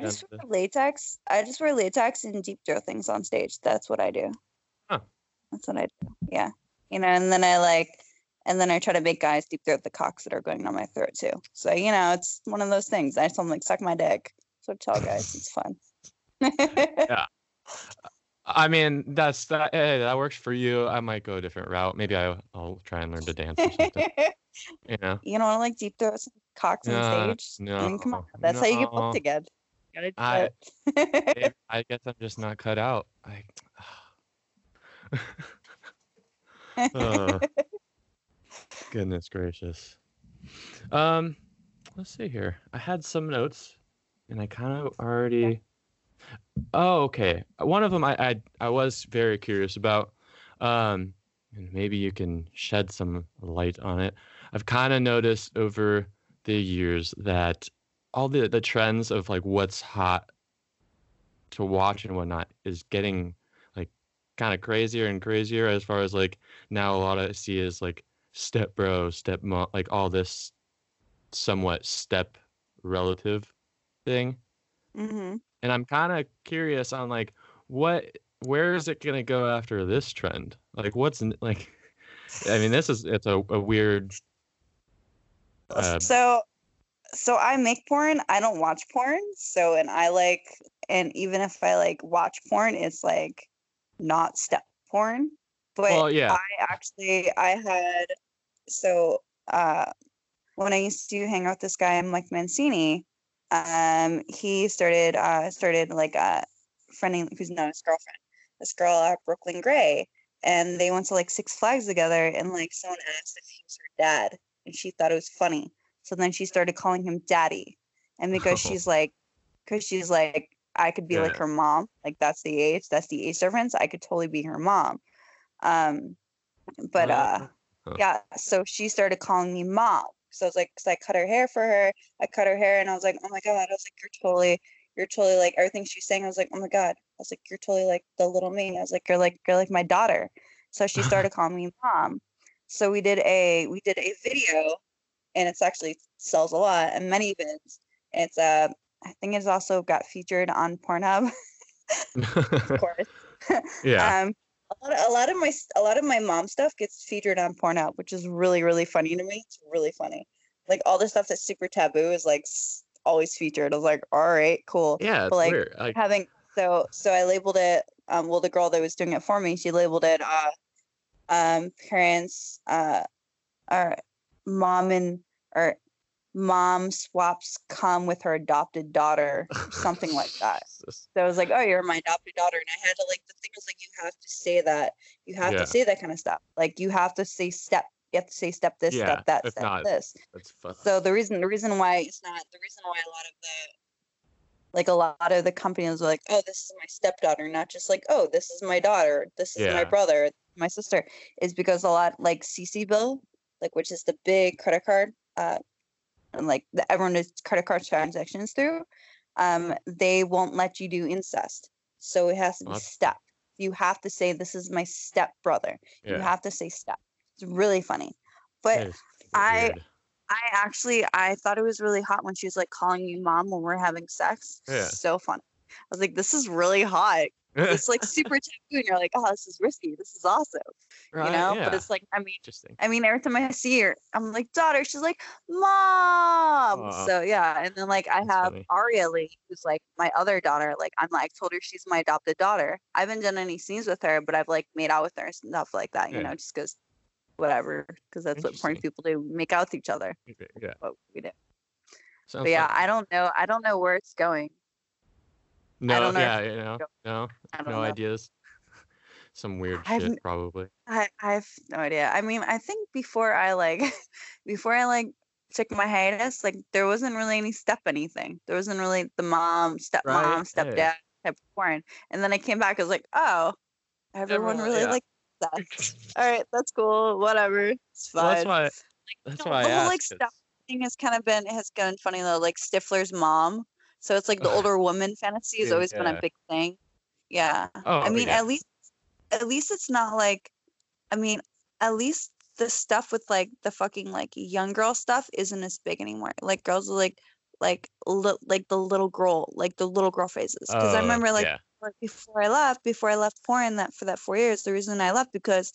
just wear latex. I just wear latex and deep throw things on stage. That's what I do. Huh. That's what I do. Yeah. You know, and then I try to make guys deep throat the cocks that are going down my throat too. So, you know, it's one of those things. I just want to suck my dick. So tell guys, it's fun. Yeah. I mean, hey, that works for you. I might go a different route. Maybe I'll try and learn to dance or something. You know? You don't want to deep throat some cocks on stage? No. I mean, come on. That's how you get booked again. You gotta do it. I guess I'm just not cut out. Goodness gracious. Let's see here. I had some notes and I kind of already... Yeah. Oh, okay. One of them I was very curious about, and maybe you can shed some light on it. I've kind of noticed over the years that all the trends of what's hot to watch and whatnot is getting kind of crazier and crazier, as far as now a lot of I see is step bro, step mom, all this somewhat step relative thing. Mm-hmm. And I'm kind of curious on where is it gonna go after this trend? I mean, it's a weird. So I make porn. I don't watch porn. So, and even if I watch porn, it's not step porn. But well, yeah. When I used to hang out with this guy, Mike Mancini. He started friending, who's not his girlfriend, this girl, Brooklyn Gray, and they went to Six Flags together, and someone asked if he was her dad, and she thought it was funny, so then she started calling him daddy, and because she's like I could be her mom, that's the age difference, I could totally be her mom, so she started calling me mom. So I was like, because I cut her hair for her. I cut her hair, and I was like, oh my God. I was like, you're totally like everything she's saying. I was like, oh my God. I was like, you're totally like the little me. I was like, you're like my daughter. So she started calling me mom. So we did a video, and it's actually sells a lot and many events. It's I think it's also got featured on Pornhub, of course. Yeah. A lot of my mom stuff gets featured on Pornhub, which is really, really funny to me. It's really funny. All the stuff that's super taboo is always featured. I was like, all right, cool. Yeah, but weird. So I labeled it. The girl that was doing it for me, she labeled it. Parents are mom swaps cum with her adopted daughter, something like that. So I was like, oh, you're my adopted daughter. And I had to the thing was you have to say that. You have to say that kind of stuff. You have to say step. You have to say step this, step that, step this. That's fun. So the reason why a lot of the companies were like, oh, this is my stepdaughter, not just this is my daughter, this is my brother, my sister, is because a lot CC bill, which is the big credit card, and everyone does credit card transactions through, they won't let you do incest. So it has to be step. You have to say, this is my stepbrother. Yeah. You have to say step. It's really funny. But I thought it was really hot when she was calling you mom when we're having sex. Yeah. So funny. I was like, this is really hot. It's super taboo, and you're like, oh, this is risky. This is awesome, right, you know. Yeah. But it's I mean, every time I see her, I'm like, daughter. She's like, mom. Aww. So yeah, and then I have Aria Lee, who's my other daughter. I told her she's my adopted daughter. I haven't done any scenes with her, but I've made out with her and stuff like that. You know, just because whatever, because that's what porn people do, make out with each other. Yeah, what we do. Sounds but yeah, fun. I don't know. I don't know where it's going. No, yeah, you know, no ideas. Some weird shit, probably. I have no idea. I mean, I think before I took my hiatus, there wasn't really any step anything. There wasn't really the mom, stepmom, right? Stepdad type of porn. And then I came back, I was like, oh, everyone really likes that. All right, that's cool. Whatever, it's fine. Well, that's why the whole step thing has kind of been funny though. Stifler's mom. So it's the older woman fantasy has always been a big thing. Yeah. Oh, I mean, yeah. At least it's not like, I mean, at least the stuff with like the fucking like young girl stuff isn't as big anymore. Like girls are like the little girl phases. Because I remember like. Yeah. Before I left porn for that 4 years, the reason I left is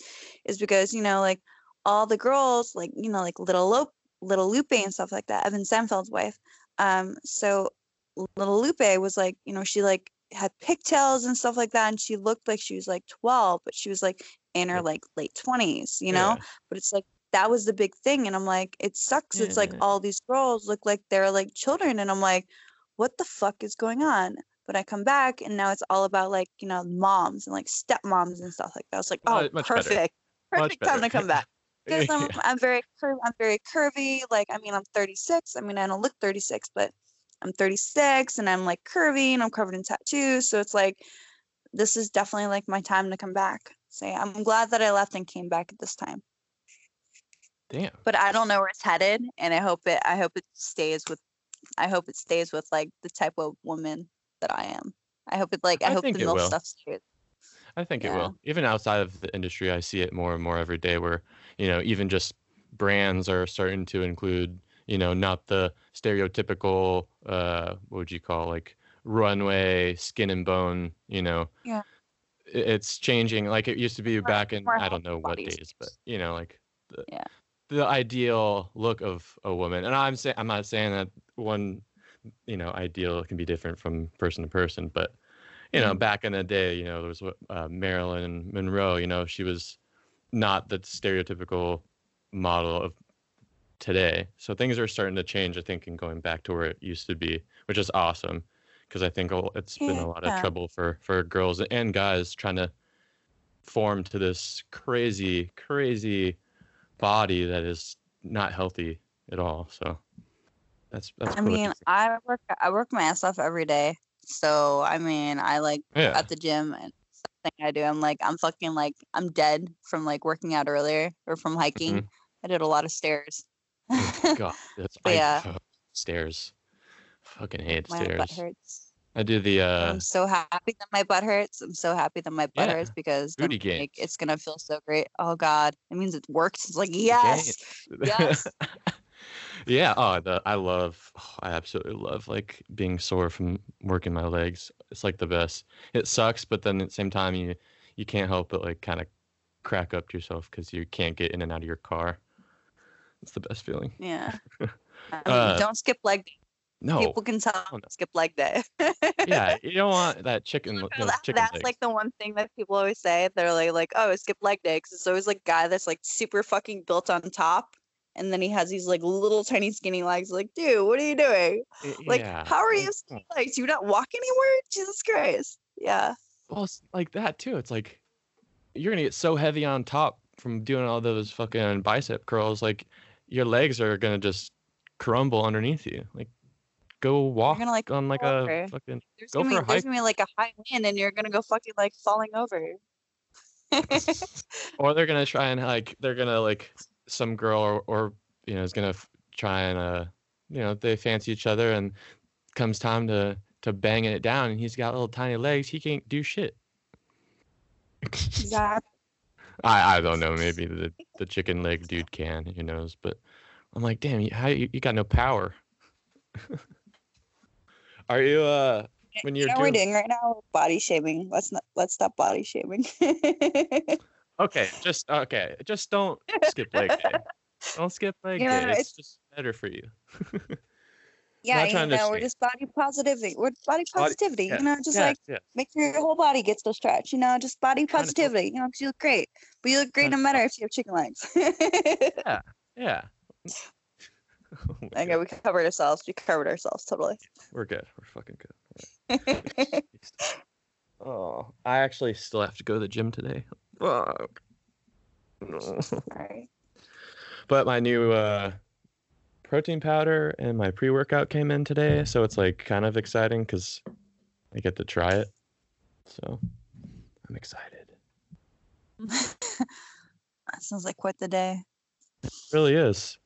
because, you know, like all the girls, like, you know, like Little Lupe and stuff like that, Evan Seinfeld's wife. So Little Lupe was like, you know, she like had pigtails and stuff like that. And she looked like she was like 12, but she was like in her like late 20s, you know, yeah. But it's like, that was the big thing. And I'm like, it sucks. Yeah. It's like all these girls look like they're like children. And I'm like, what the fuck is going on? But I come back and now it's all about like, you know, moms and like stepmoms and stuff like that. I was like, oh, perfect time to come back. Because I'm very curvy. Like, I mean, I'm 36. I mean, I don't look 36, but I'm 36 and I'm like curvy and I'm covered in tattoos. So it's like, this is definitely like my time to come back. So yeah, I'm glad that I left and came back at this time. Damn. But I don't know where it's headed, and I hope it stays with like the type of woman that I am. I hope the milk stuff's true. I think it will. Even outside of the industry, I see it more and more every day where, you know, even just brands are starting to include, you know, not the stereotypical, what would you call, like runway, skin and bone, you know. Yeah. It's changing. Like it used to be back in, I don't know what days, but, you know, like the ideal look of a woman. And I'm not saying that one, you know, ideal can be different from person to person, but you know, back in the day, you know, there was Marilyn Monroe. You know, she was not the stereotypical model of today. So things are starting to change, I think, and going back to where it used to be, which is awesome, because I think it's been a lot of trouble for girls and guys trying to form to this crazy, crazy body that is not healthy at all. So. That's I mean, I work my ass off every day. So, I mean, I like at the gym and something I do. I'm like, I'm fucking like, I'm dead from like working out earlier or from hiking. Mm-hmm. I did a lot of stairs. Oh, God, stairs. Fucking hate stairs. My butt hurts. I do the. I'm so happy that my butt hurts. I'm so happy that my butt hurts because like, it's gonna feel so great. Oh God, it means it works. It's like yes. Yeah. I absolutely love like being sore from working my legs. It's like the best. It sucks, but then at the same time, you can't help but like kind of crack up to yourself because you can't get in and out of your car. It's the best feeling. Yeah. Don't skip leg day. No. People can tell. Oh, no. Skip leg day. Yeah, you don't want that chicken. That's like the one thing that people always say. They're like, oh, skip leg day, because it's always like guy that's like super fucking built on top. And then he has these like little tiny skinny legs. Like, dude, what are you doing? Like, how are you skinny legs? Do you not walk anywhere? Jesus Christ. Yeah. Well, it's like that too. It's like you're gonna get so heavy on top from doing all those fucking bicep curls. Like, your legs are gonna just crumble underneath you. Like, go walk gonna, like, on like a fucking. There's gonna be like a high wind, and you're gonna go fucking like falling over. Or they're gonna try and like some girl or you know is gonna try and you know, they fancy each other, and comes time to banging it down, and he's got little tiny legs, he can't do shit. Yeah. I don't know, maybe the chicken leg dude can, who knows, but I'm like, damn, you got no power. Are you when you're we're doing right now? Body shaming. Let's stop body shaming. Okay. Just don't skip leg day. Don't skip leg day. It's just better for you. Yeah, you know, we're just body positivity. We're body positivity. Yeah. You know, just make sure your whole body gets to stretch. You know, just body positivity. You know, because you look great. But you look great no matter if you have chicken legs. Yeah. Oh okay, God. We covered ourselves totally. We're good. We're fucking good. Right. Oh, I actually still have to go to the gym today. Fuck. No. Sorry. But my new protein powder and my pre-workout came in today, so it's like kind of exciting because I get to try it. So I'm excited. That sounds like quite the day. It really is.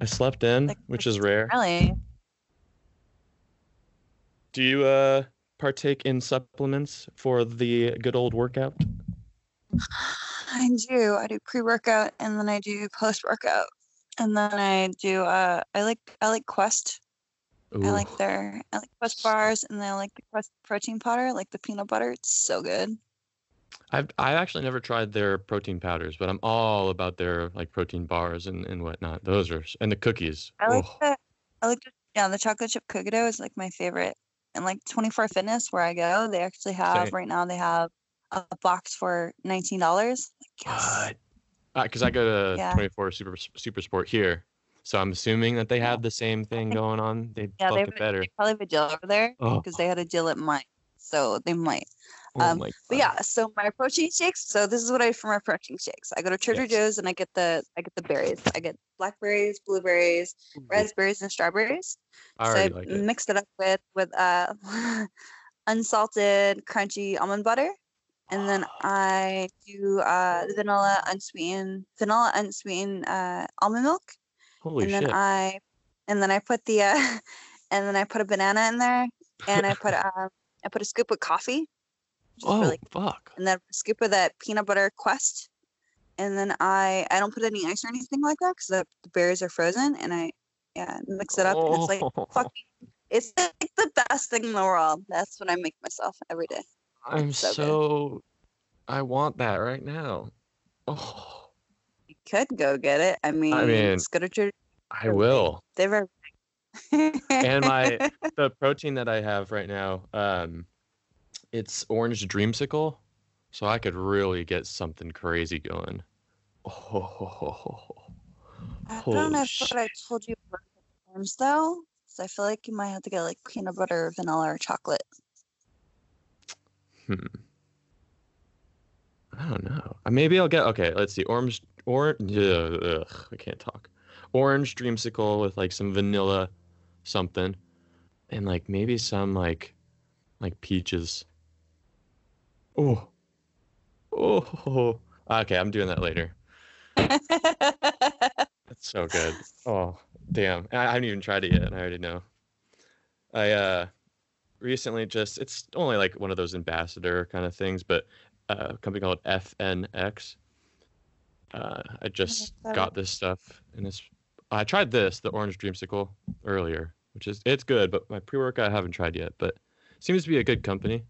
I slept in, which is rare. Really? Do you partake in supplements for the good old workout? I do. I do pre-workout, and then I do post-workout, and then I do. I like Quest. Ooh. I like Quest bars, and then I like the Quest protein powder, like the peanut butter. It's so good. I've actually never tried their protein powders, but I'm all about their like protein bars and whatnot. Those are and the cookies. I like the chocolate chip cookie dough is like my favorite. And like 24 Fitness, where I go, they actually have right now. They have a box for $19. Yes. What? Because I go to 24 Super Sport here, so I'm assuming that they have the same thing going on. They probably have a deal over there because they had a deal at mine, so they might. So my protein shakes. So this is what I do for my protein shakes. I go to Trader Joe's and I get the berries. I get blackberries, blueberries, raspberries, and strawberries. I mixed it up with unsalted, crunchy almond butter, and then I do vanilla unsweetened almond milk. Holy shit! And then I put a banana in there, and I put a scoop of coffee. Fuck. And then a scoop of that peanut butter Quest. And then I don't put any ice or anything like that because the berries are frozen. And I mix it up. And it's like, it's like the best thing in the world. That's what I make myself every day. I want that right now. Oh. You could go get it. I mean it's good at your. I will. They're And the protein that I have right now, it's orange dreamsicle, so I could really get something crazy going. I don't know if I told you about the terms, though, because I feel like you might have to get, like, peanut butter, vanilla, or chocolate. I don't know. Maybe I'll get... Okay, let's see. I can't talk. Orange dreamsicle with, like, some vanilla something. And, like, maybe some, like peaches... Oh. Okay, I'm doing that later. That's so good. Oh, damn. I haven't even tried it yet, and I already know. I recently just... It's only like one of those ambassador kind of things, but a company called FNX. I just got this stuff, and I tried this, the orange dreamsicle, earlier, which is... It's good, but my pre-workout I haven't tried yet, but it seems to be a good company.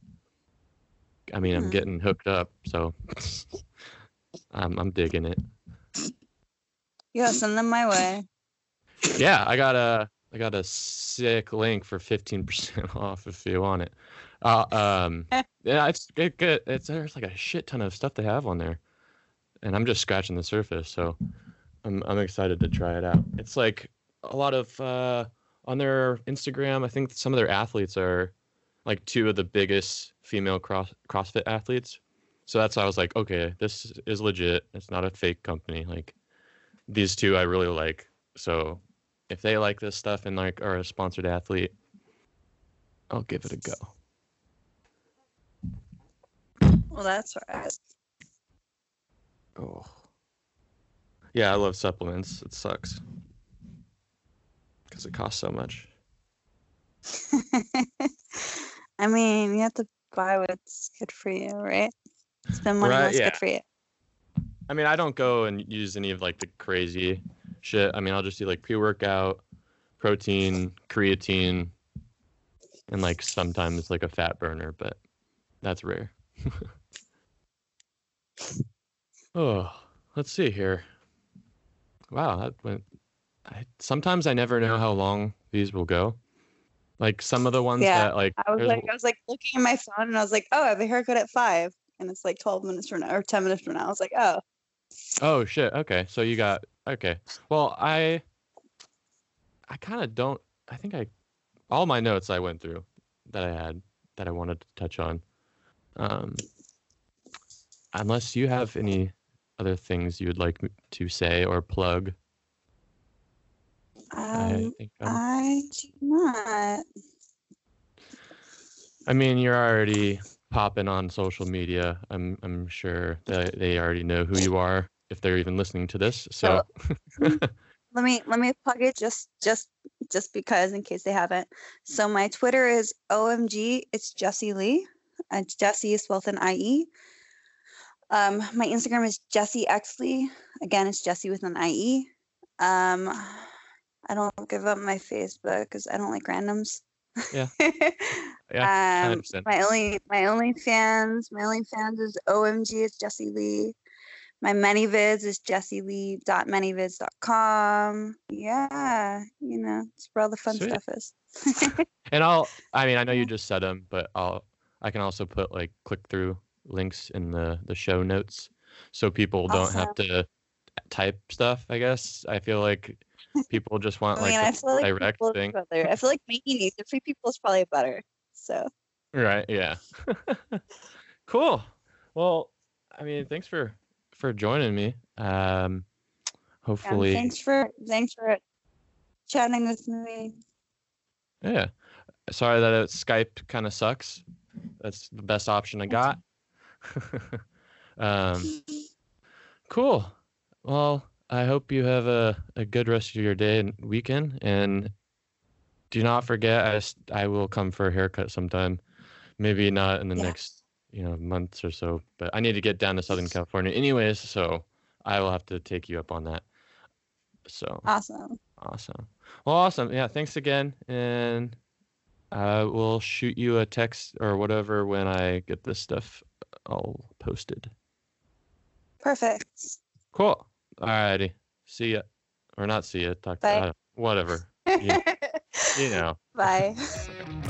I mean, I'm getting hooked up, so I'm digging it. Yeah, send them my way. Yeah, I got a sick link for 15% off if you want it. Yeah, it's good. There's like a shit ton of stuff they have on there, and I'm just scratching the surface. So I'm excited to try it out. It's like a lot of on their Instagram. I think some of their athletes are like two of the biggest female CrossFit athletes. So that's why I was like, okay, this is legit. It's not a fake company. Like, these two I really like. So if they like this stuff and like are a sponsored athlete, I'll give it a go. Well, that's right. Oh. Yeah, I love supplements. It sucks because it costs so much. I mean, you have to buy what's good for you, right? Spend money on what's good for you. I mean, I don't go and use any of like the crazy shit. I mean, I'll just do like pre-workout, protein, creatine, and like sometimes like a fat burner, but that's rare. Oh, let's see here. Wow, that went. Sometimes I never know how long these will go. Like some of the ones that like I was like looking at my phone and I was like, oh, I have a haircut at 5:00, and it's like 12 minutes from now or 10 minutes from now. I was like, oh shit. Okay, so you got okay. Well, I kind of don't. I think all my notes I went through that I had that I wanted to touch on. Unless you have any other things you would like to say or plug. I do not. I mean, you're already popping on social media. I'm sure that they already know who you are if they're even listening to this. So Let me plug it just because, in case they haven't. So my Twitter is OMGitsJessieLee. Jessie is spelled with an IE. My Instagram is JessieXLee. Again, it's Jessie with an IE. I don't give up my Facebook because I don't like randoms. Yeah. My OnlyFans is OMG. It's Jessie Lee. My ManyVids is jessielee.manyvids.com. Yeah, you know, it's where all the fun stuff is. And I know you just said them, but I can also put like click through links in the show notes so people don't have to type stuff. I guess I feel like people just want direct thing. I feel like making these for people is probably better. So. Right. Yeah. Cool. Well, I mean, thanks for joining me. Hopefully. Yeah, thanks for chatting with me. Yeah. Sorry that Skype kind of sucks. That's the best option I got. Cool. Well, I hope you have a good rest of your day and weekend. And do not forget, I will come for a haircut sometime. Maybe not in the next months or so. But I need to get down to Southern California anyways, so I will have to take you up on that. So Awesome. Well, awesome. Yeah, thanks again. And I will shoot you a text or whatever when I get this stuff all posted. Perfect. Cool. Alrighty. See ya. Or not see ya. Talk to you. Whatever. You know. Bye.